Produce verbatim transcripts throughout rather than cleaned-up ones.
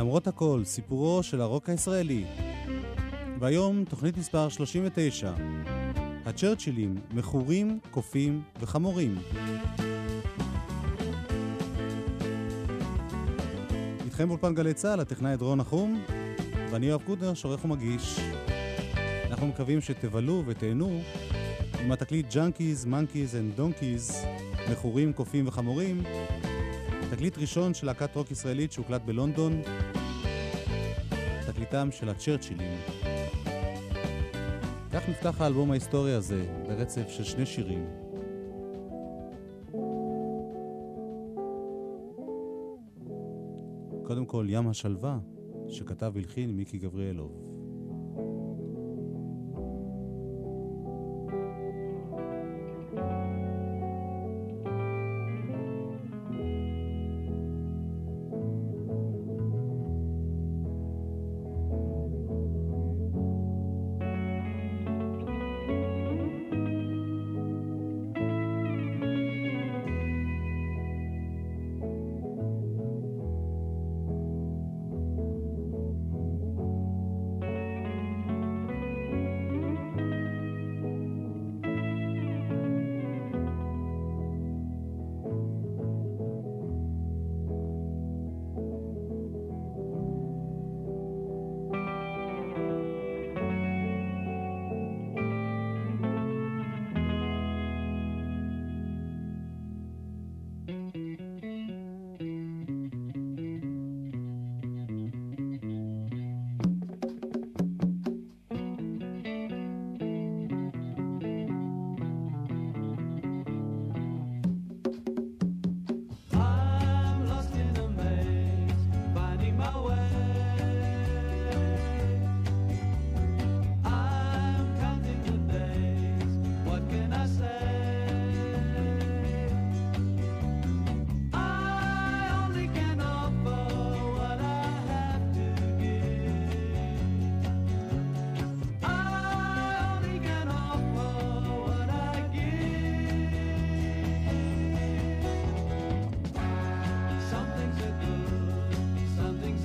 למרות הכל, סיפורו של הרוק הישראלי. והיום תוכנית מספר שלושים ותשע. הצ'רצ'ילים, מחורים, קופים וחמורים. איתכם באולפן גלי צה"ל, הטכנאי דרון נחום, ואני יואב קוטנר, שעורך ומגיש. אנחנו מקווים שתבלו ותהנו עם התקליט Junkies, Monkeys and Donkeys, מחורים, קופים וחמורים, תקליט ראשון של להקת רוק ישראלית שהוקלט בלונדון, תקליטם של הצ'רצ'ילים. כך נפתח האלבום ההיסטורי הזה ברצף של שני שירים. קודם כל, ים השלווה, שכתב והלחין מיקי גבריאלוב.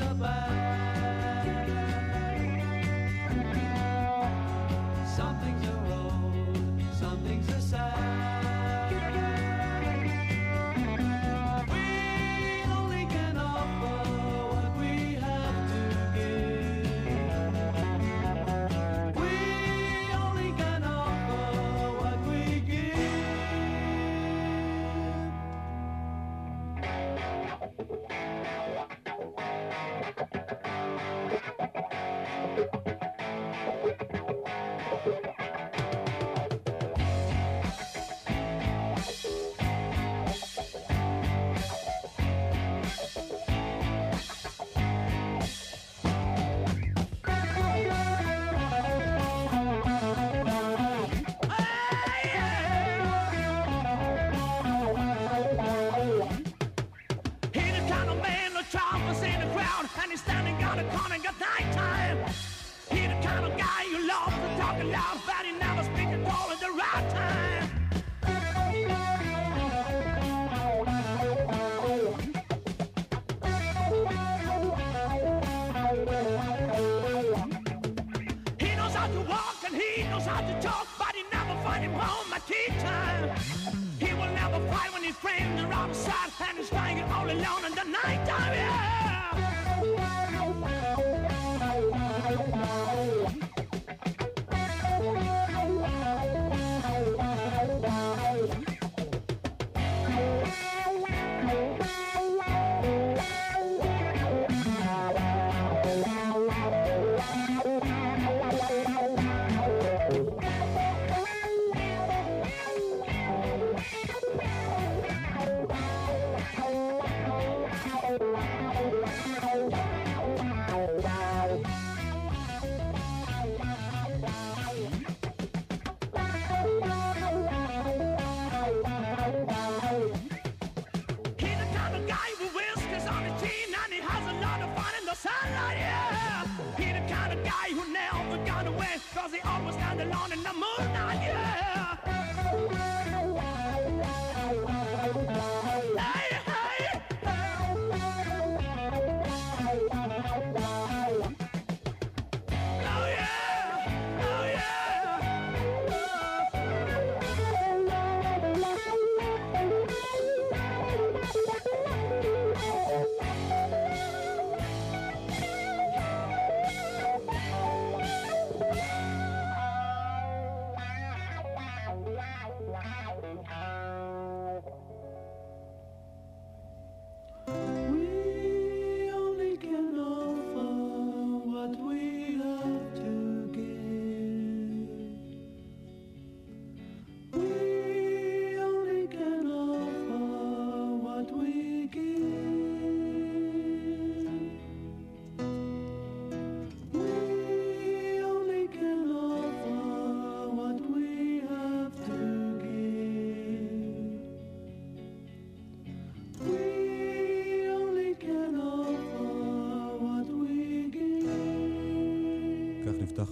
Bye.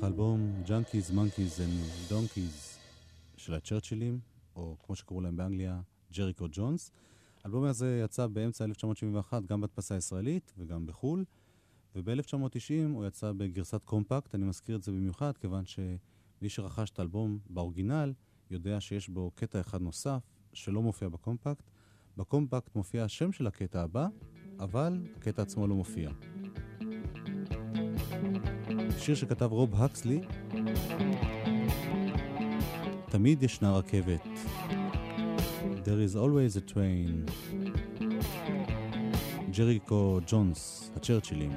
מתוך האלבום Junkies Monkeys and Donkeys של הצ'רצ'ילים, או כמו שקראו להם באנגליה, ג'ריקו ג'ונס. האלבום הזה יצא באמצע אלף תשע מאות שבעים ואחת גם בהדפסה הישראלית וגם בחול, וב-אלף תשע מאות תשעים הוא יצא בגרסת קומפקט. אני מזכיר את זה במיוחד כיוון שמי שרכש את האלבום באורגינל יודע שיש בו קטע אחד נוסף שלא מופיע בקומפקט. בקומפקט מופיע השם של הקטע הבא, אבל הקטע עצמו לא מופיע. שיר שכתב רוב הקסלי, תמיד ישנה רכבת. There is always a train. ג'ריקו ג'ונס, הצ'רצ'ילים.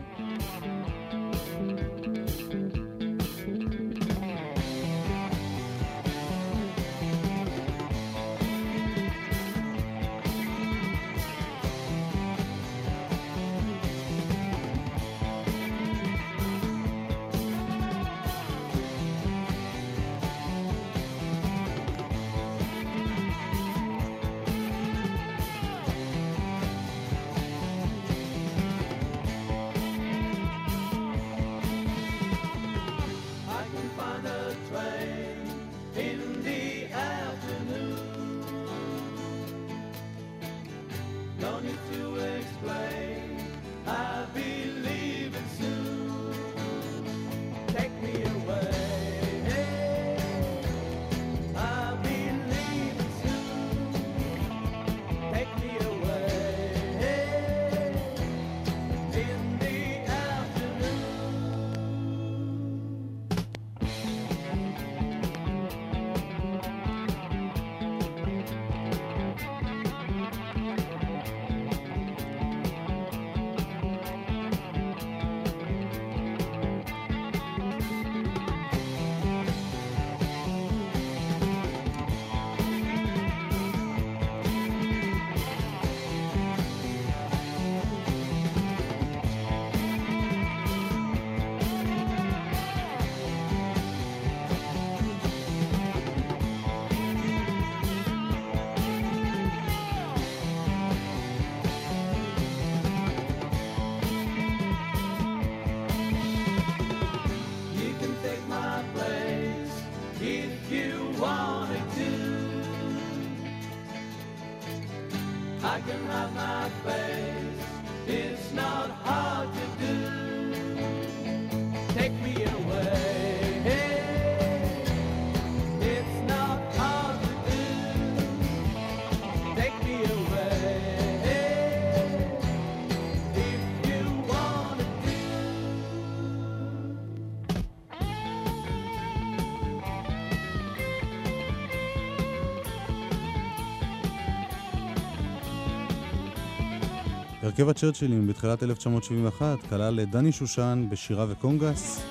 הרכב הצ'רצ'ילים בתחילת אלף תשע מאות שבעים ואחת כלל דני שושן בשירה וקונגס,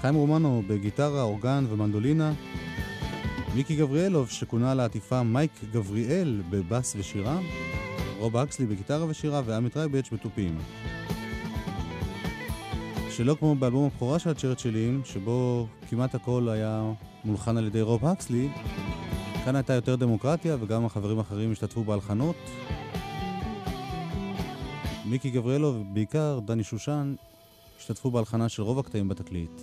חיים רומנו בגיטרה, אורגן ומנדולינה, מיקי גבריאלוב שכונה לעטיפה מייק גבריאל בבס ושירה, רוב הקסלי בגיטרה ושירה ועמית רייבץ' בתופים. שלא כמו באלבום הבכורה של הצ'רצ'ילים שבו כמעט הכל היה מולחן על ידי רוב הקסלי, כאן הייתה יותר דמוקרטיה וגם החברים האחרים השתתפו בהלחנות. מיקי גבריאלוב ובעיקר דני שושן השתתפו בהלחנה של רוב הקטעים בתקליט.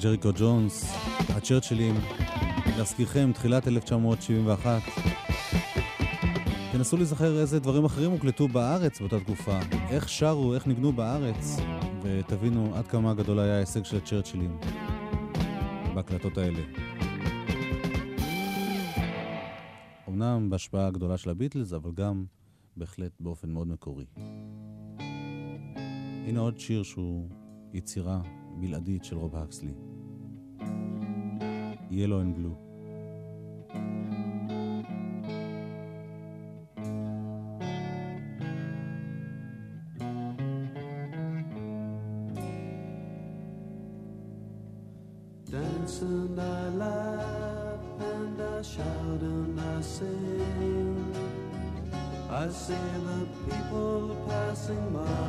ג'ריקו ג'ונס, הצ'רצ'ילים, להזכירכם, תחילת אלף תשע מאות שבעים ואחת. תנסו להיזכר איזה דברים אחרים הוקלטו בארץ באותה תקופה, איך שרו, איך ניגנו בארץ, ותבינו עד כמה גדול היה ההישג של הצ'רצ'ילים בהקלטות האלה. אמנם בהשפעה הגדולה של הביטלס, אבל גם בהחלט באופן מאוד מקורי. הנה עוד שיר שהוא יצירה בלעדית של רוב הקסלי. Yellow and Blue. Dance and I laugh and I shout and I sing. I see the people passing by.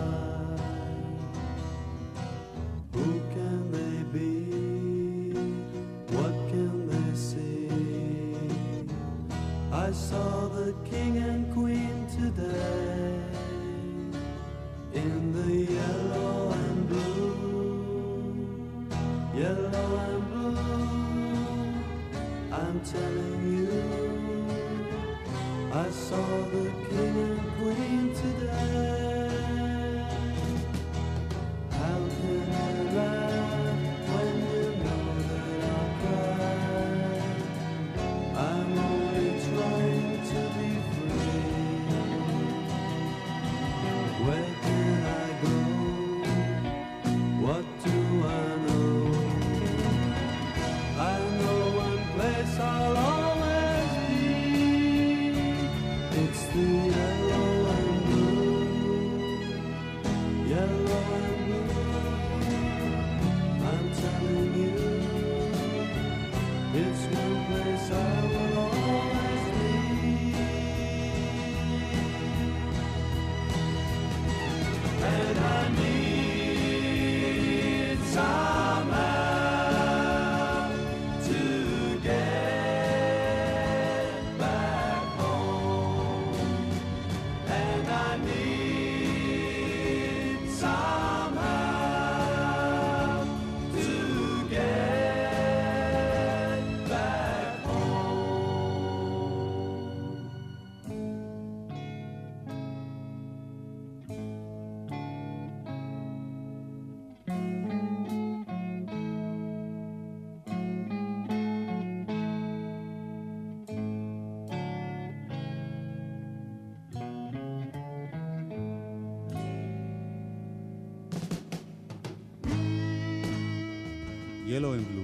ילו עם בלו.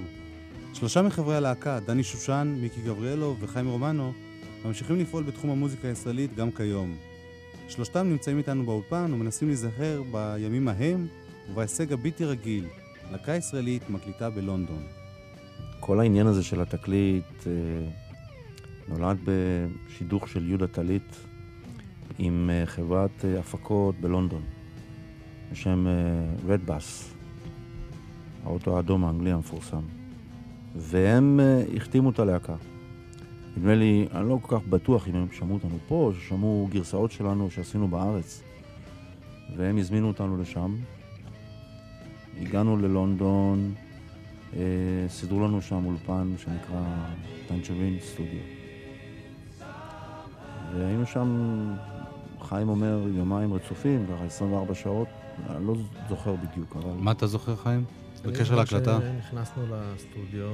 שלושה מחברי הלהקה, דני שושן, מיקי גבריאלוב וחיים רומנו, ממשיכים לפעול בתחום המוזיקה הישראלית גם כיום. שלושתם נמצאים איתנו באולפן ומנסים להיזכר בימים ההם ובהישג הביטי רגיל. להקה ישראלית מקליטה בלונדון. כל העניין הזה של התקליט נולד בשידוך של יהודה תלית עם חברת הפקות בלונדון בשם Red Bus. האוטו האדום האנגלי המפורסם, והם uh, החתימו את הלהקה. נדמה לי, אני לא כל כך בטוח אם הם שמעו אותנו פה, או ששמעו גרסאות שלנו שעשינו בארץ, והם הזמינו אותנו לשם. הגענו ללונדון, uh, סידרו לנו שם אולפן שנקרא טנג'רין סטודיו. והיינו שם, חיים אומר, יומיים רצופים, ככה עשרים וארבע שעות, אני לא זוכר בדיוק, אבל... מה אתה זוכר, חיים? בקשר להקלטה? נכנסנו לסטודיו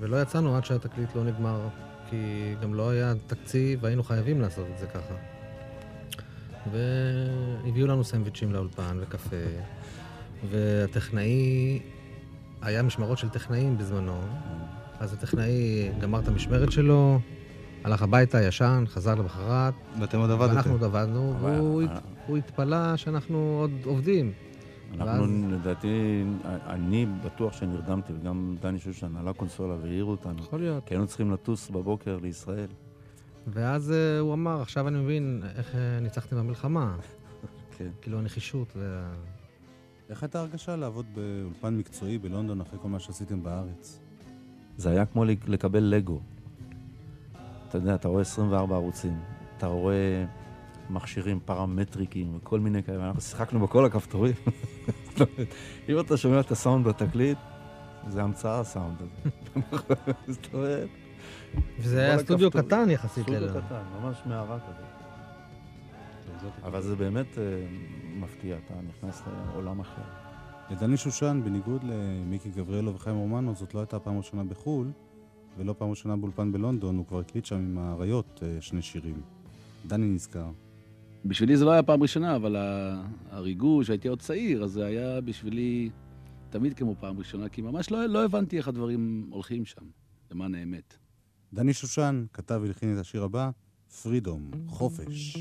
ולא יצאנו עד שהתקליט לא נגמר, כי גם לא היה תקציב, היינו חייבים לעשות את זה ככה. והביאו לנו סנדוויצ'ים לאולפן וקפה, והטכנאי, היה משמרות של טכנאים בזמנו, אז הטכנאי גמר את המשמרת שלו, הלך הביתה, ישן, חזר למחרת. ואתם עוד עבדתם? ואנחנו עוד עבדנו, והוא התפלא שאנחנו עוד עובדים. אנחנו לדעתי, אני בטוח שנרדמתי, וגם דני שושן עלה קונסולה והעירו אותנו. יכול להיות. כי היינו צריכים לטוס בבוקר לישראל. ואז הוא אמר, עכשיו אני מבין איך ניצחתם במלחמה. כן. כאילו הנחישות וה... איך הייתה הרגשה לעבוד באולפן מקצועי בלונדון אחרי כל מה שעשיתם בארץ? זה היה כמו לקבל לגו. אתה יודע, אתה רואה עשרים וארבעה ערוצים, אתה רואה מכשירים פרמטריקים וכל מיני כאלה, אנחנו שיחקנו בכל הכפתורים. אם אתה שומע את הסאונד בתקליט, זה המצאה הסאונד הזה. זאת אומרת... וזה היה סטודיו קטן יחסית אליו. סטודיו קטן, ממש מערה כזאת. אבל זה באמת מפתיע, אתה נכנס לעולם אחר. לדני שושן, בניגוד למיקי גבריאלוב וחיים רומנו, זאת לא הייתה פעם ראשונה בחול, ולא פעם ראשונה באולפן בלונדון, הוא כבר הקליט שם עם האריות שני שירים. דני נזכר. בשבילי זה לא היה פעם ראשונה, אבל הריגוש, הייתי עוד צעיר, אז זה היה בשבילי תמיד כמו פעם ראשונה, כי ממש לא, לא הבנתי איך הדברים הולכים שם, למען האמת. דני שושן כתב ולחין את השיר הבא, פרידום, חופש.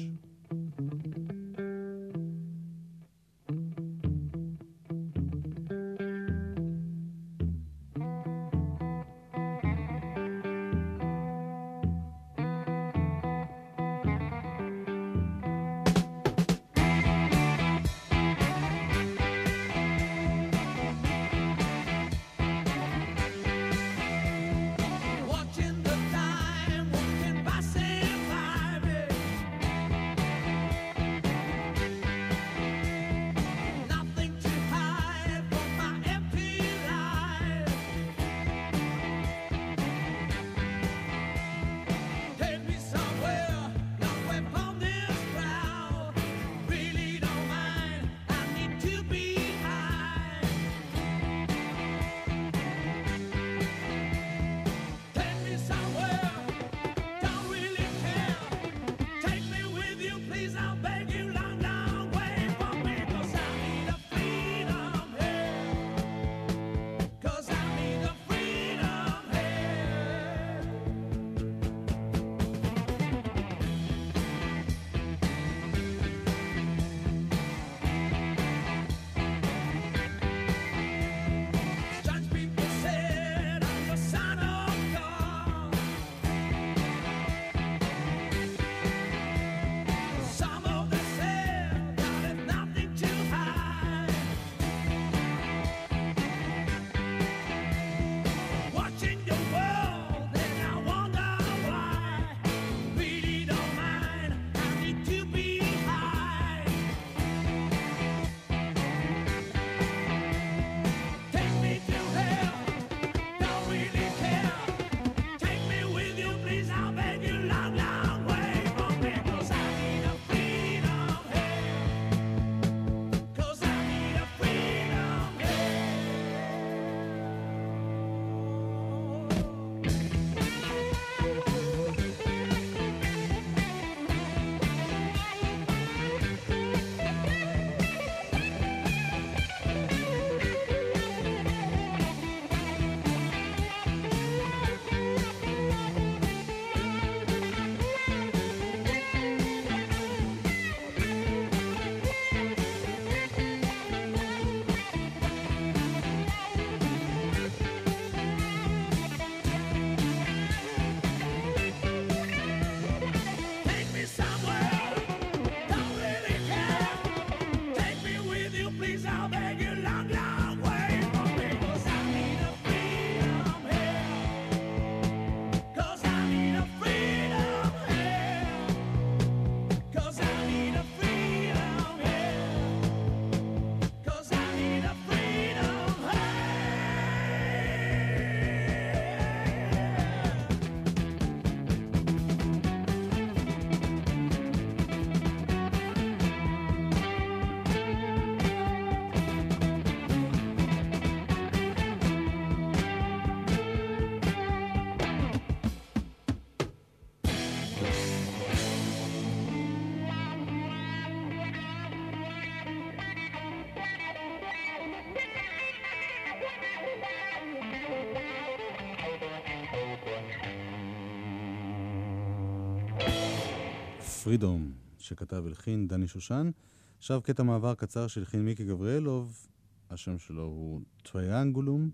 פרידום, שכתב הלחין דני שושן. עכשיו קטע מעבר קצר שהלחין מיקי גבריאלוב, השם שלו הוא טריאנגולום,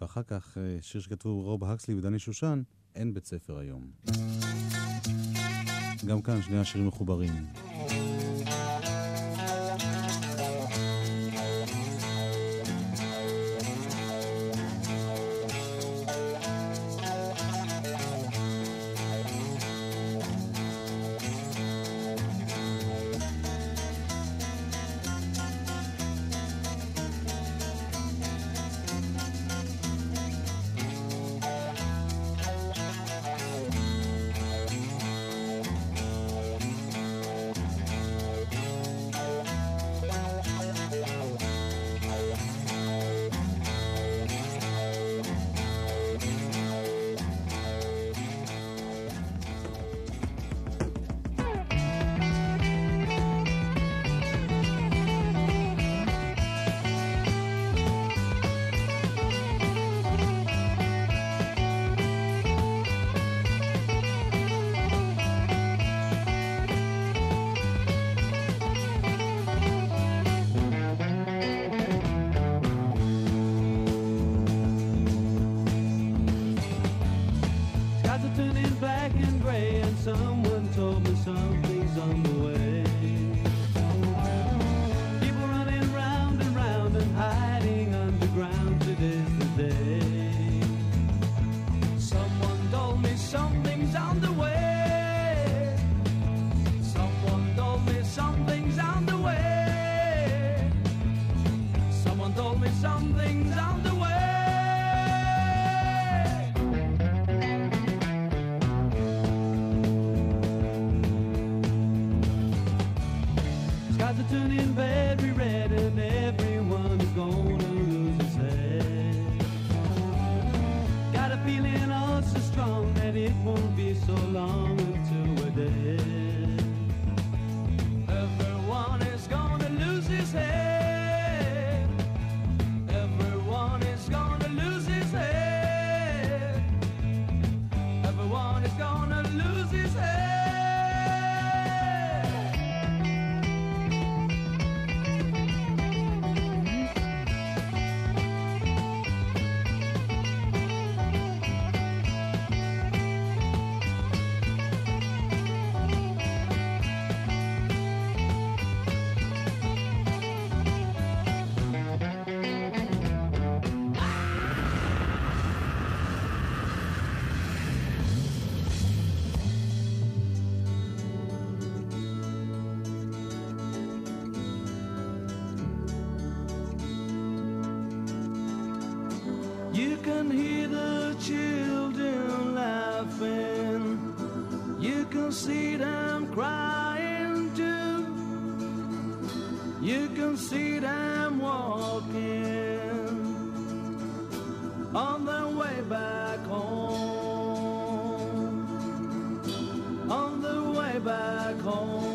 ואחר כך שיר שכתבו רוב הקסלי ודני שושן, אין בית ספר היום. גם כאן שני השירים מחוברים. see them crying too. You can see them walking on their way back home, on their way back home.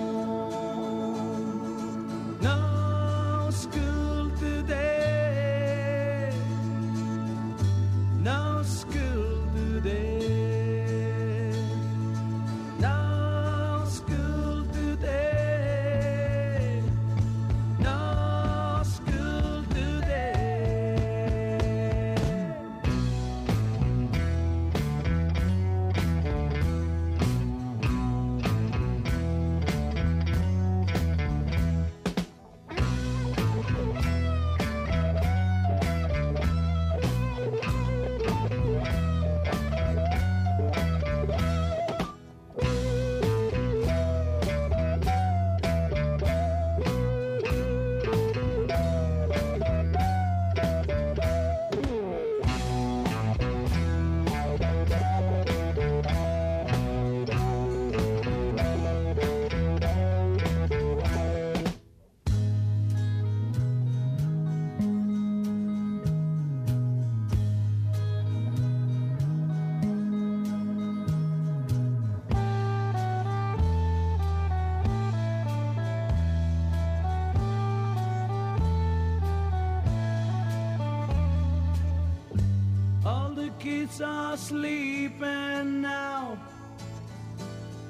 Are sleeping now,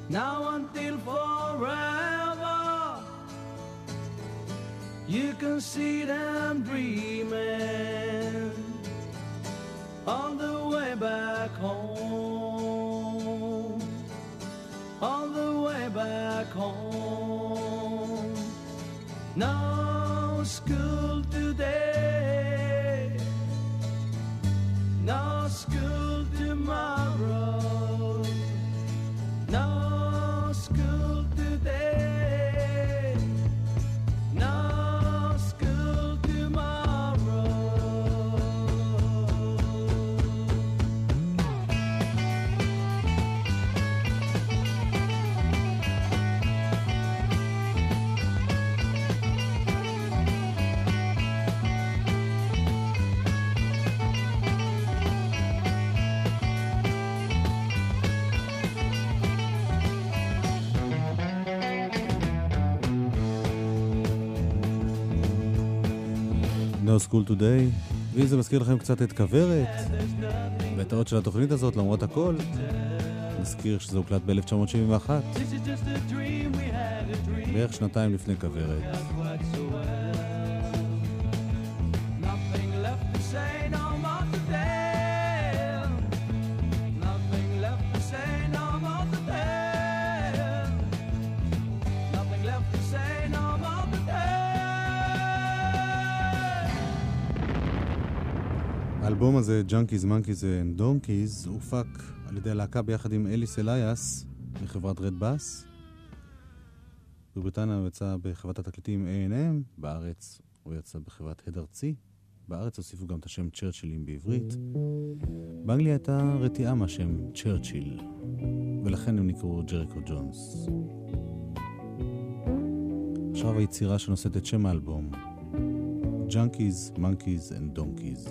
now until forever. You can see them dreaming on the way back home, on the way back home. No school today, no school tomorrow, no school today, no school No School Today. ואם זה מזכיר לכם קצת את כוורת ואת האות של התוכנית הזאת, למרות הכל, נזכיר שזה הוקלט ב-אלף תשע מאות שבעים ואחת, בערך שנתיים לפני כוורת. האלבום הזה, Junkies Monkeys and Donkeys, הופק על ידי הלהקה ביחד עם אליס אלייס מחברת Red Bus. בבריטניה הוא יצא בחברת התקליטים איי אנד אם, בארץ הוא יצא בחברת הד ארצי, בארץ הוסיפו גם את השם צ'רצ'ילים בעברית. באנגליה הייתה רתיעה מהשם צ'רצ'יל, ולכן הם נקראו ג'ריקו ג'ונס. עכשיו היצירה שנושאת את שם האלבום, Junkies Monkeys and Donkeys.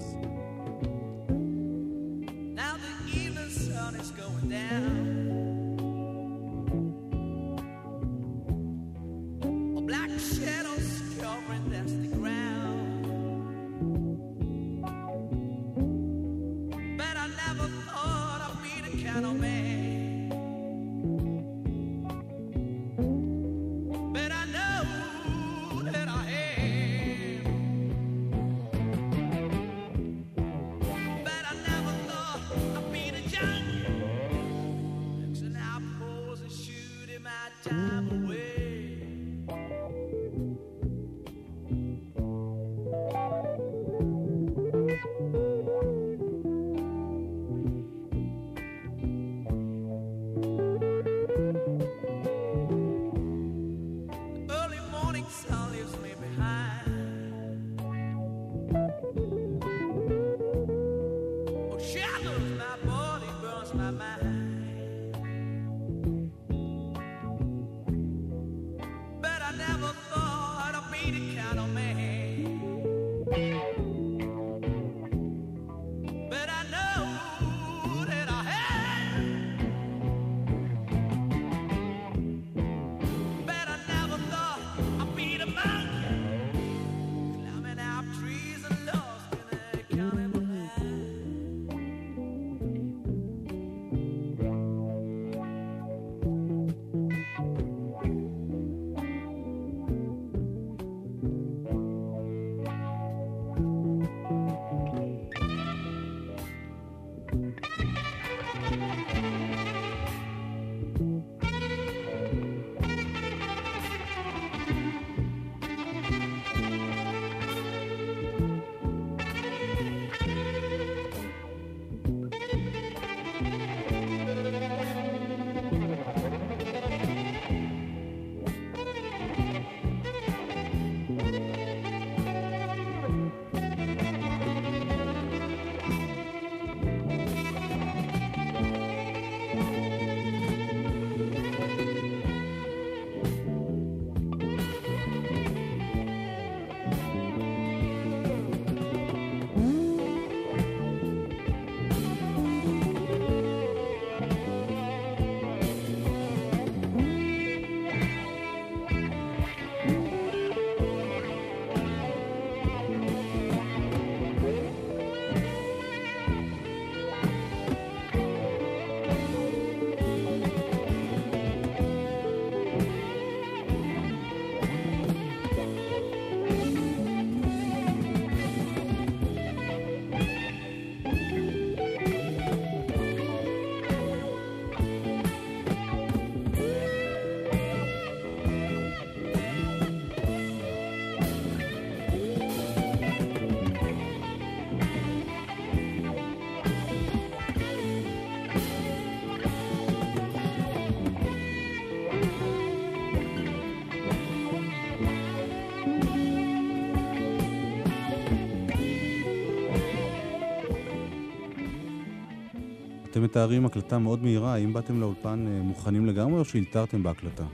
אתם מתארים הקלטה מאוד מהירה, האם באתם לאולפן מוכנים לגמרי או שהלתרתם בהקלטה?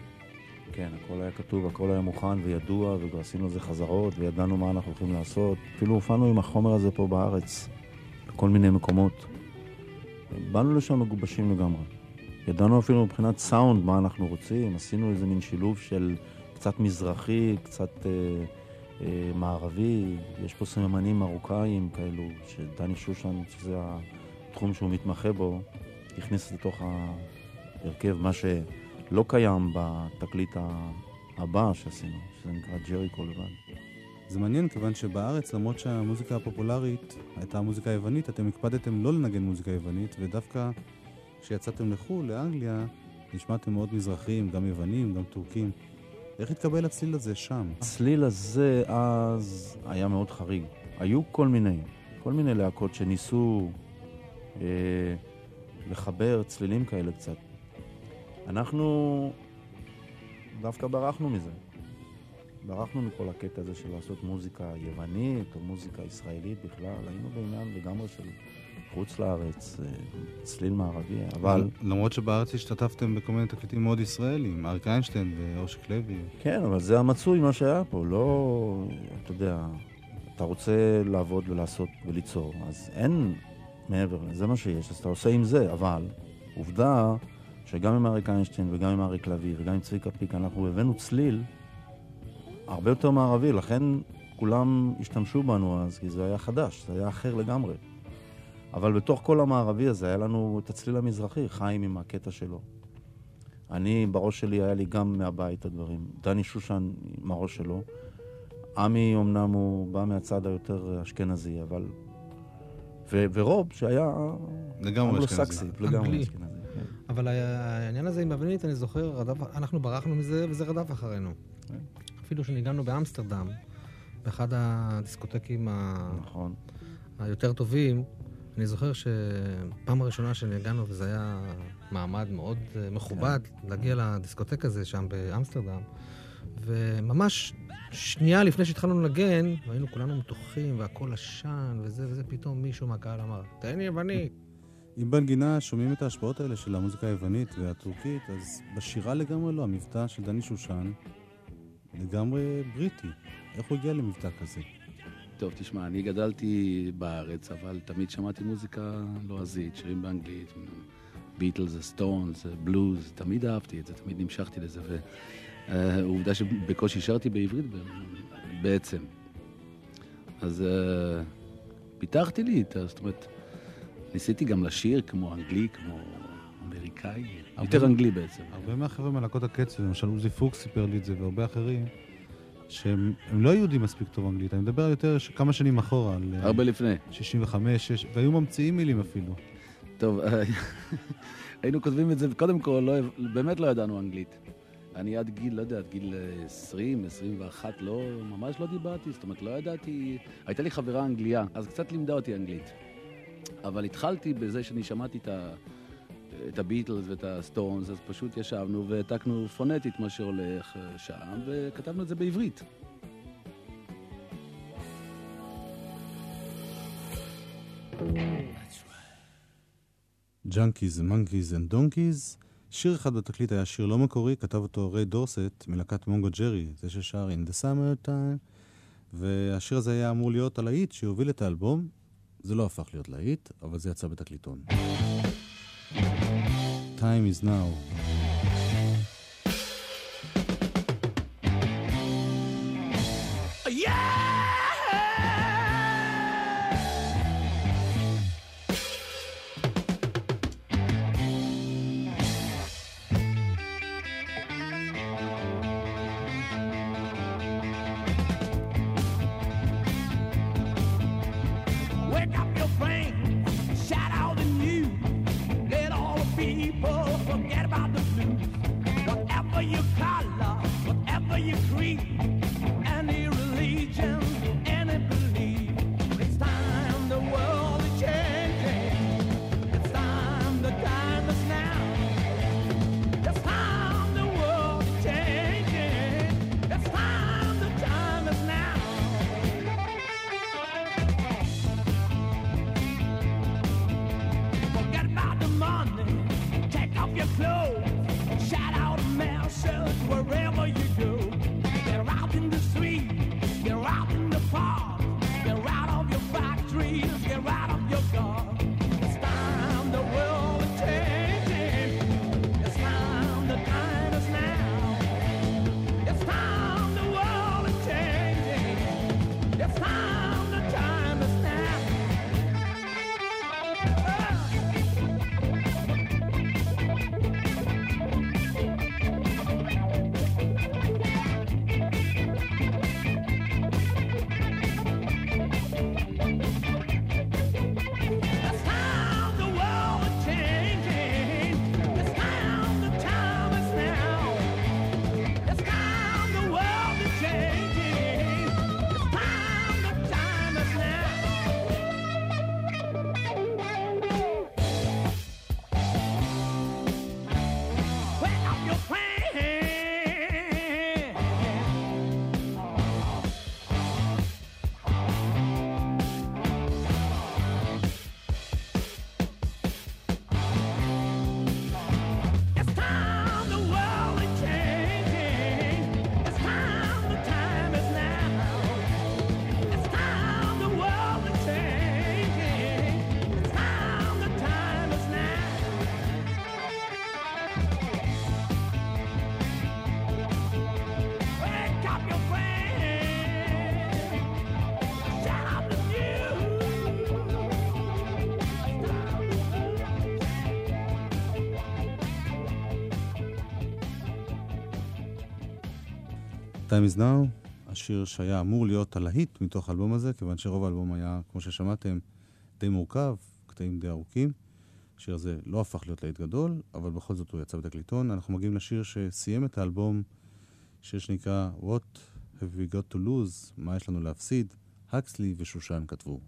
כן, הכל היה כתוב, הכל היה מוכן וידוע, ועשינו לזה חזרות, וידענו מה אנחנו הולכים לעשות. אפילו הופענו עם החומר הזה פה בארץ, בכל מיני מקומות. באנו לשם מגובשים לגמרי. ידענו אפילו מבחינת סאונד מה אנחנו רוצים, עשינו איזה מין שילוב של קצת מזרחי, קצת אה, אה, מערבי. יש פה סממנים מרוקאים כאלו, שדני שושן, שזה התחום שהוא מתמחה בו, הכניס לתוך ההרכב מה ש... לא קיים בתקליט הבא שעשינו, שזה נקרא ג'ריקו לבד. זה מעניין, כיוון שבארץ, למרות שהמוזיקה הפופולרית הייתה המוזיקה היוונית, אתם הקפדתם לא לנגן מוזיקה יוונית, ודווקא כשיצאתם לחול, לאנגליה, נשמעתם מאוד מזרחים, גם יוונים, גם טורקים. איך התקבל הצליל הזה שם? הצליל הזה אז היה מאוד חריג. היו כל מיני, כל מיני להקות שניסו אה, לחבר צלילים כאלה קצת. אנחנו דווקא ברחנו מזה. ברחנו מכל הקטע הזה של לעשות מוזיקה יוונית או מוזיקה ישראלית בכלל. היינו בעניין לגמרי של חוץ לארץ, צליל מערבי, אבל... למרות שבארץ השתתפתם בכל מיני תקליטים מאוד ישראלים, אריק איינשטיין ואושיק לוי. כן, אבל זה המצוי מה שהיה פה, לא... אתה יודע, אתה רוצה לעבוד ולעשות וליצור, אז אין מעבר, זה מה שיש, אז אתה עושה עם זה, אבל עובדה... שגם עם אריק איינשטיין וגם עם אריק לוי וגם עם צביק הפיק אנחנו הבאנו צליל הרבה יותר מערבי, לכן כולם השתמשו בנו אז, כי זה היה חדש, זה היה אחר לגמרי. אבל בתוך כל המערבי הזה היה לנו את הצליל המזרחי, חיים עם הקטע שלו. אני, בראש שלי היה לי גם מהבית הדברים. דני שושן עם הראש שלו. עמי אמנם הוא בא מהצד היותר אשכנזי, אבל... ו- ורוב שהיה... לגמרי אשכנזי. לגמרי אשכנזי. אבל העניין הזה עם אבנית, אני זוכר, אנחנו ברחנו מזה וזה רדף אחרינו. אפילו שניגענו באמסטרדם, באחד הדיסקוטקים היותר טובים, אני זוכר שפעם הראשונה שניגענו, וזה היה מעמד מאוד מכובד להגיע לדיסקוטק הזה שם באמסטרדם, וממש שנייה לפני שהתחלנו לנגן, והיינו כולנו מתוחים והכל עשן וזה וזה, פתאום מישהו מהקהל אמר, תן לי אבנית. אם בנגינה שומעים את ההשפעות האלה של המוזיקה היוונית והטורקית, אז בשירה לגמרי לא, המבטא של דני שושן לגמרי בריטי. איך הוא הגיע למבטא כזה? טוב, תשמע, אני גדלתי בארץ, אבל תמיד שמעתי מוזיקה לועזית, שירים באנגלית, ביטלס, סטונס, בלוז, תמיד אהבתי את זה, תמיד נמשכתי לזה, והעובדה שבקושי שרתי בעברית בעצם. אז פיתחתי לי, זאת אומרת, ניסיתי גם לשיר כמו אנגלי, כמו אמריקאי, יותר אנגלי בעצם. הרבה מהחבר'ה מלהקות הקצב, למשל עוזי פוקס סיפר לי את זה, והרבה אחרים, שהם לא יודעים מספיק טוב אנגלית, אני מדבר יותר כמה שנים אחורה, על... הרבה לפני. שישים וחמש, שש, והיו ממציאים מילים אפילו. טוב, היינו כותבים את זה, קודם כל, באמת לא ידענו אנגלית. אני עד גיל, לא יודע, עד גיל עשרים, עשרים ואחת, לא, ממש לא דיברתי, זאת אומרת, לא ידעתי... הייתה לי חברה אנגליה, אז קצת לימדה אותי אנגלית. אבל התחלתי בזה שאני שמעתי את, ה... את הביטלס ואת הסטונס, אז פשוט ישבנו והעתקנו פונטית מה שהולך שם, וכתבנו את זה בעברית. Junkies, Monkeys and Donkeys. שיר אחד בתקליט היה שיר לא מקורי, כתב אותו ריי דורסט מלהקת מונגו ג'רי, זה ששר In the Summer Time, והשיר הזה היה אמור להיות הלהיט שהוביל את האלבום, זה לא הפך להיות להיט, אבל זה יצא בתקליטון. Time is now. Forget about the Time is Now, השיר שהיה אמור להיות הלהיט מתוך האלבום הזה, כיוון שרוב האלבום היה, כמו ששמעתם, די מורכב, קטעים די ארוכים. השיר הזה לא הפך להיות להיט גדול, אבל בכל זאת הוא יצא בתקליטון. אנחנו מגיעים לשיר שסיים את האלבום, שיר שנקרא What Have We Got To Lose, מה יש לנו להפסיד, Huxley ושושן כתבו.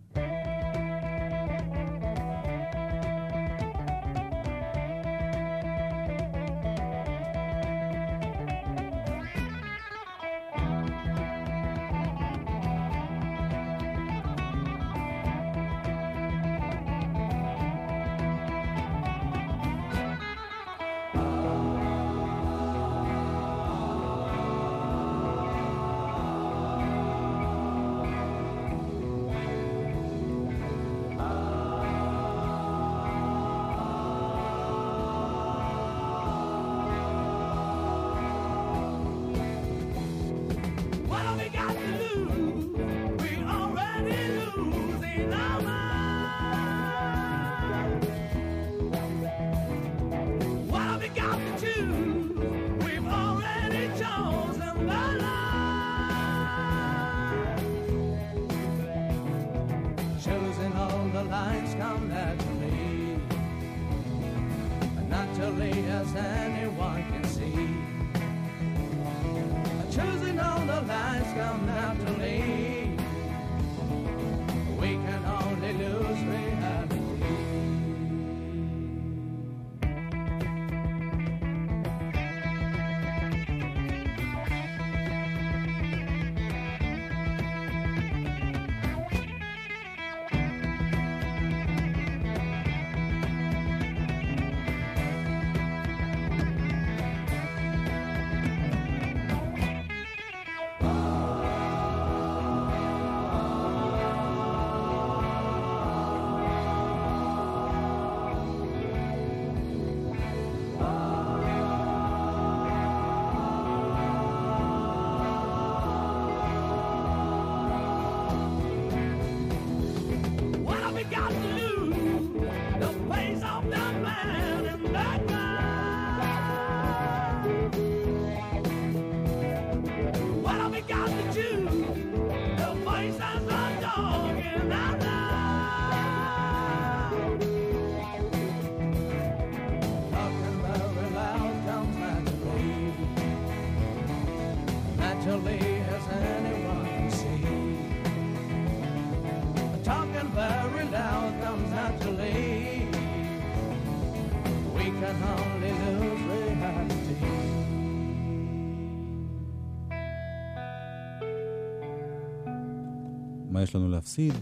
מה יש לנו להפסיד?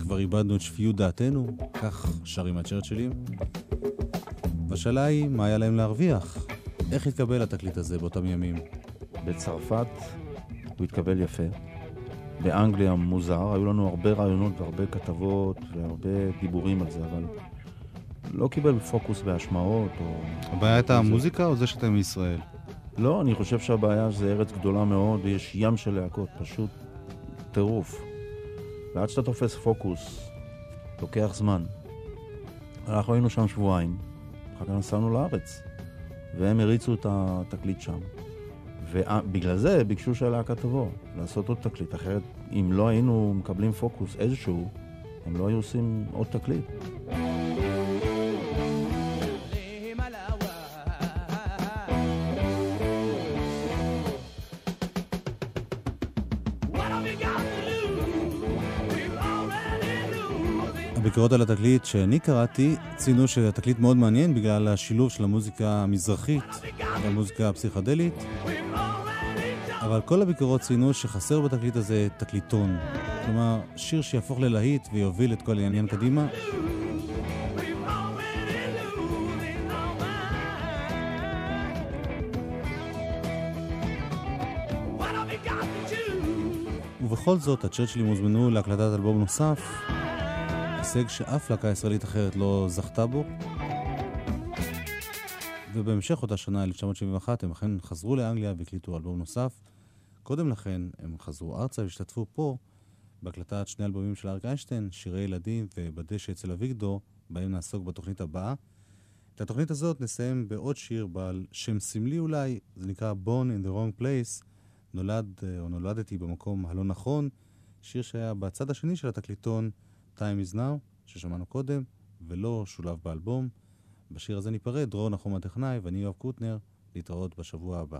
כבר איבדנו את שפיות דעתנו, כך שרים הצ'רצ'ילים. והשאלה היא, מה היה להם להרוויח? איך התקבל התקליט הזה באותם ימים? בצרפת הוא התקבל יפה. באנגליה מוזר, היו לנו הרבה רעיונות והרבה כתבות והרבה דיבורים על זה, אבל לא קיבל פוקוס בהשמעות. הבעיה הייתה המוזיקה או זה שאתם מישראל? לא, אני חושב שהבעיה זה ארץ גדולה מאוד ויש ים של להקות, פשוט טירוף. ועד שאתה תופס פוקוס, לוקח זמן. אנחנו היינו שם שבועיים, אחר כך נסענו לארץ, והם הריצו את התקליט שם. ובגלל זה ביקשו שהלהקה תבוא, לעשות עוד תקליט, אחרת אם לא היינו מקבלים פוקוס איזשהו, הם לא היו עושים עוד תקליט. הביקורות על התקליט שאני קראתי ציינו שהתקליט מאוד מעניין בגלל השילוב של המוזיקה המזרחית והמוזיקה הפסיכדלית, אבל כל הביקורות ציינו שחסר בתקליט הזה תקליטון, כלומר שיר שיהפוך ללהיט ויוביל את כל העניין קדימה. ובכל זאת הצ'רצ'ילים הוזמנו להקלטת אלבום נוסף, הישג שאף להקה ישראלית אחרת לא זכתה בו. ובהמשך אותה שנה, אלף תשע מאות שבעים ואחת, הם אכן חזרו לאנגליה והקליטו אלבום נוסף. קודם לכן הם חזרו ארצה והשתתפו פה בהקלטת שני אלבומים של אריק איינשטיין, שירי ילדים ובדשא אצל אביגדור, בהם נעסוק בתוכנית הבאה. את התוכנית הזאת נסיים בעוד שיר בעל שם סמלי אולי, זה נקרא Born in the Wrong Place, נולד או נולדתי במקום הלא נכון, שיר שהיה בצד השני של התקליטון Time is Now, ששמענו קודם, ולא שולב באלבום. בשיר הזה ניפרד, דרון נחום הטכנאי ואני יואב קוטנר, להתראות בשבוע הבא.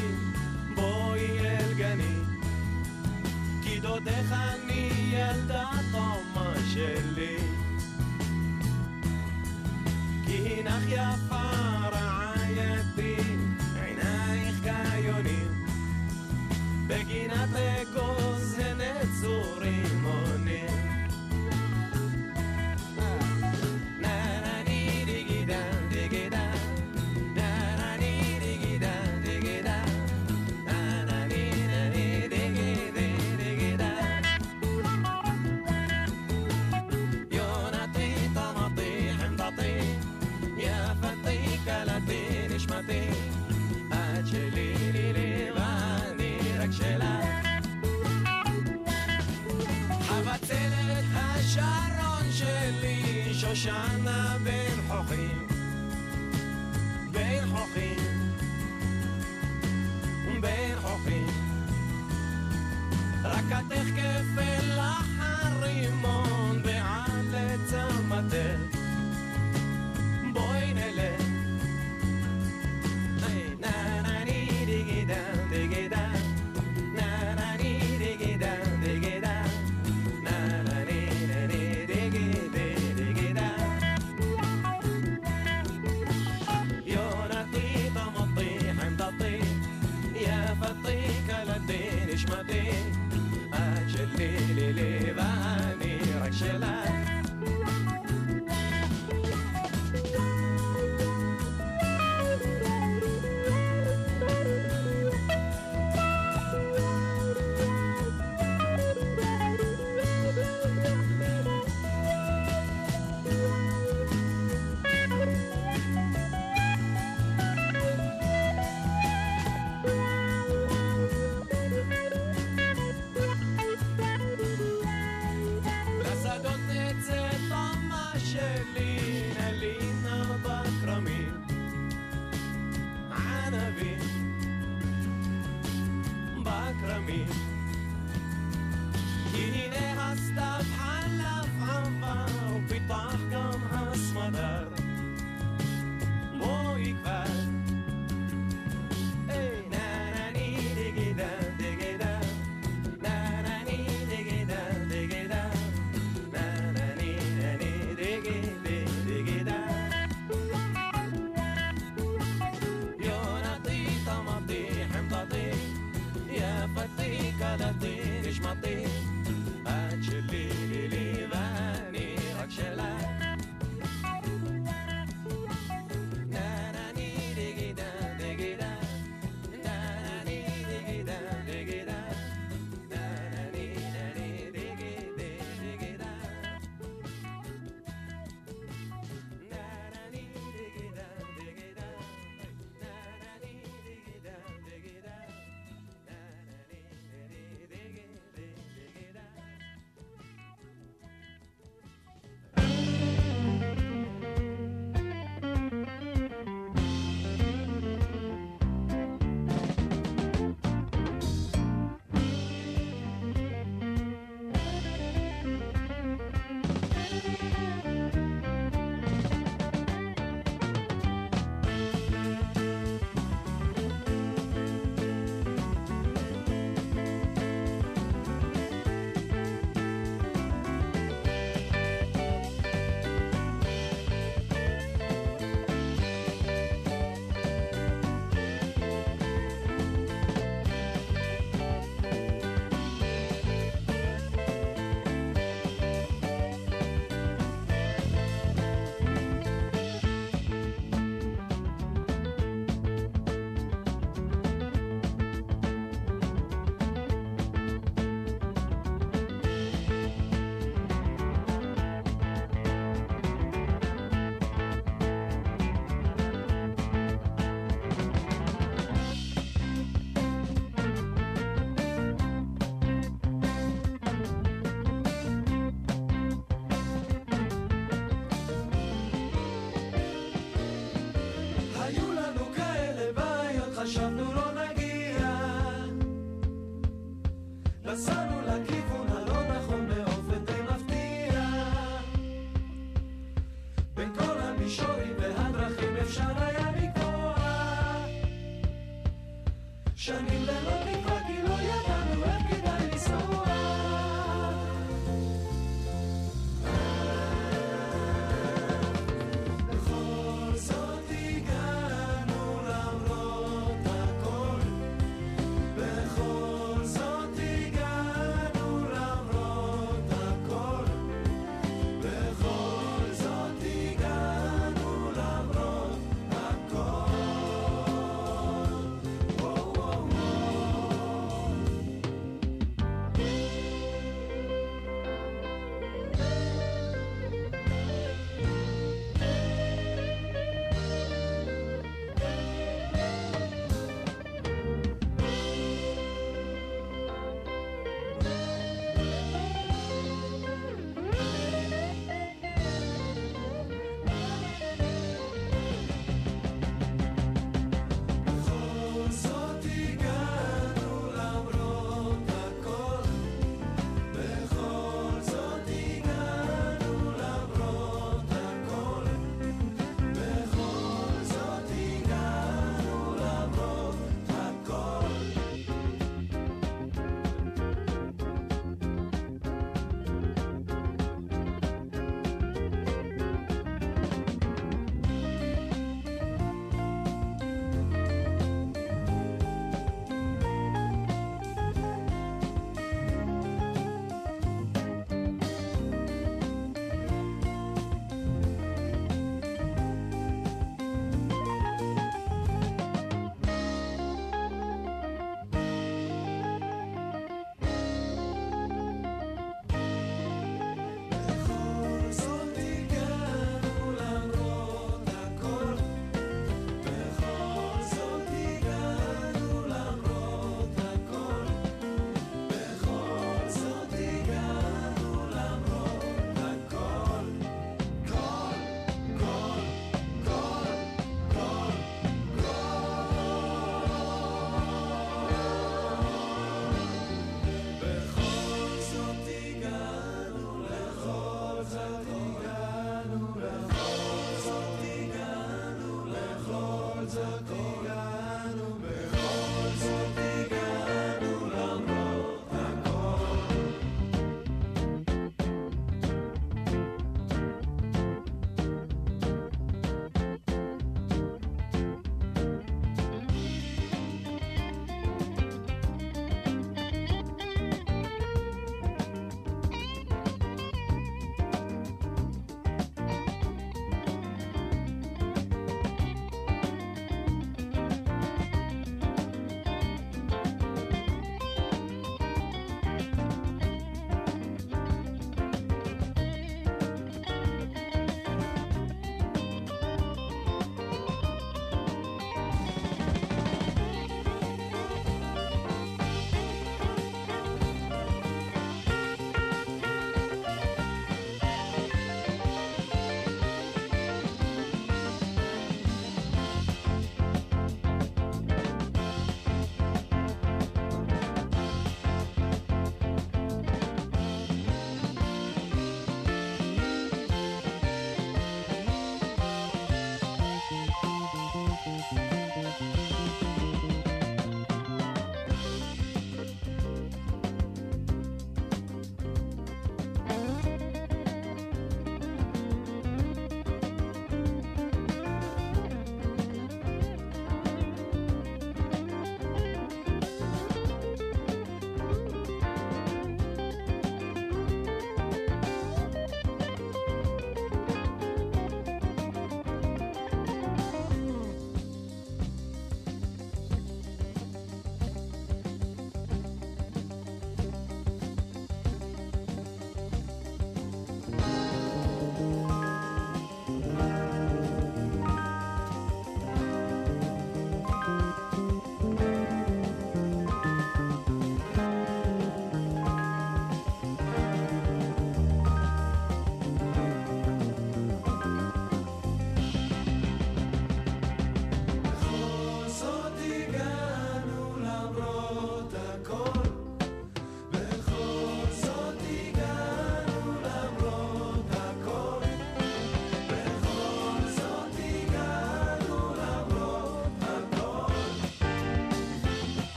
בואי אל גני, כי דודך אני ילדה חומה שלי, כי הנך יפה רעייתי, עינייך כיונים, בגינת אגוז הנה צורים עונים. שלי נראה אני רק שלה הבצלת השרון שלי שושנה בין חוכים בין חוכים בין חוכים רק התחכף אל החרימון ועד לצמתך בואי נלך ואני רק שלה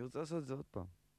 אני רוצה לעשות את זה עוד פעם.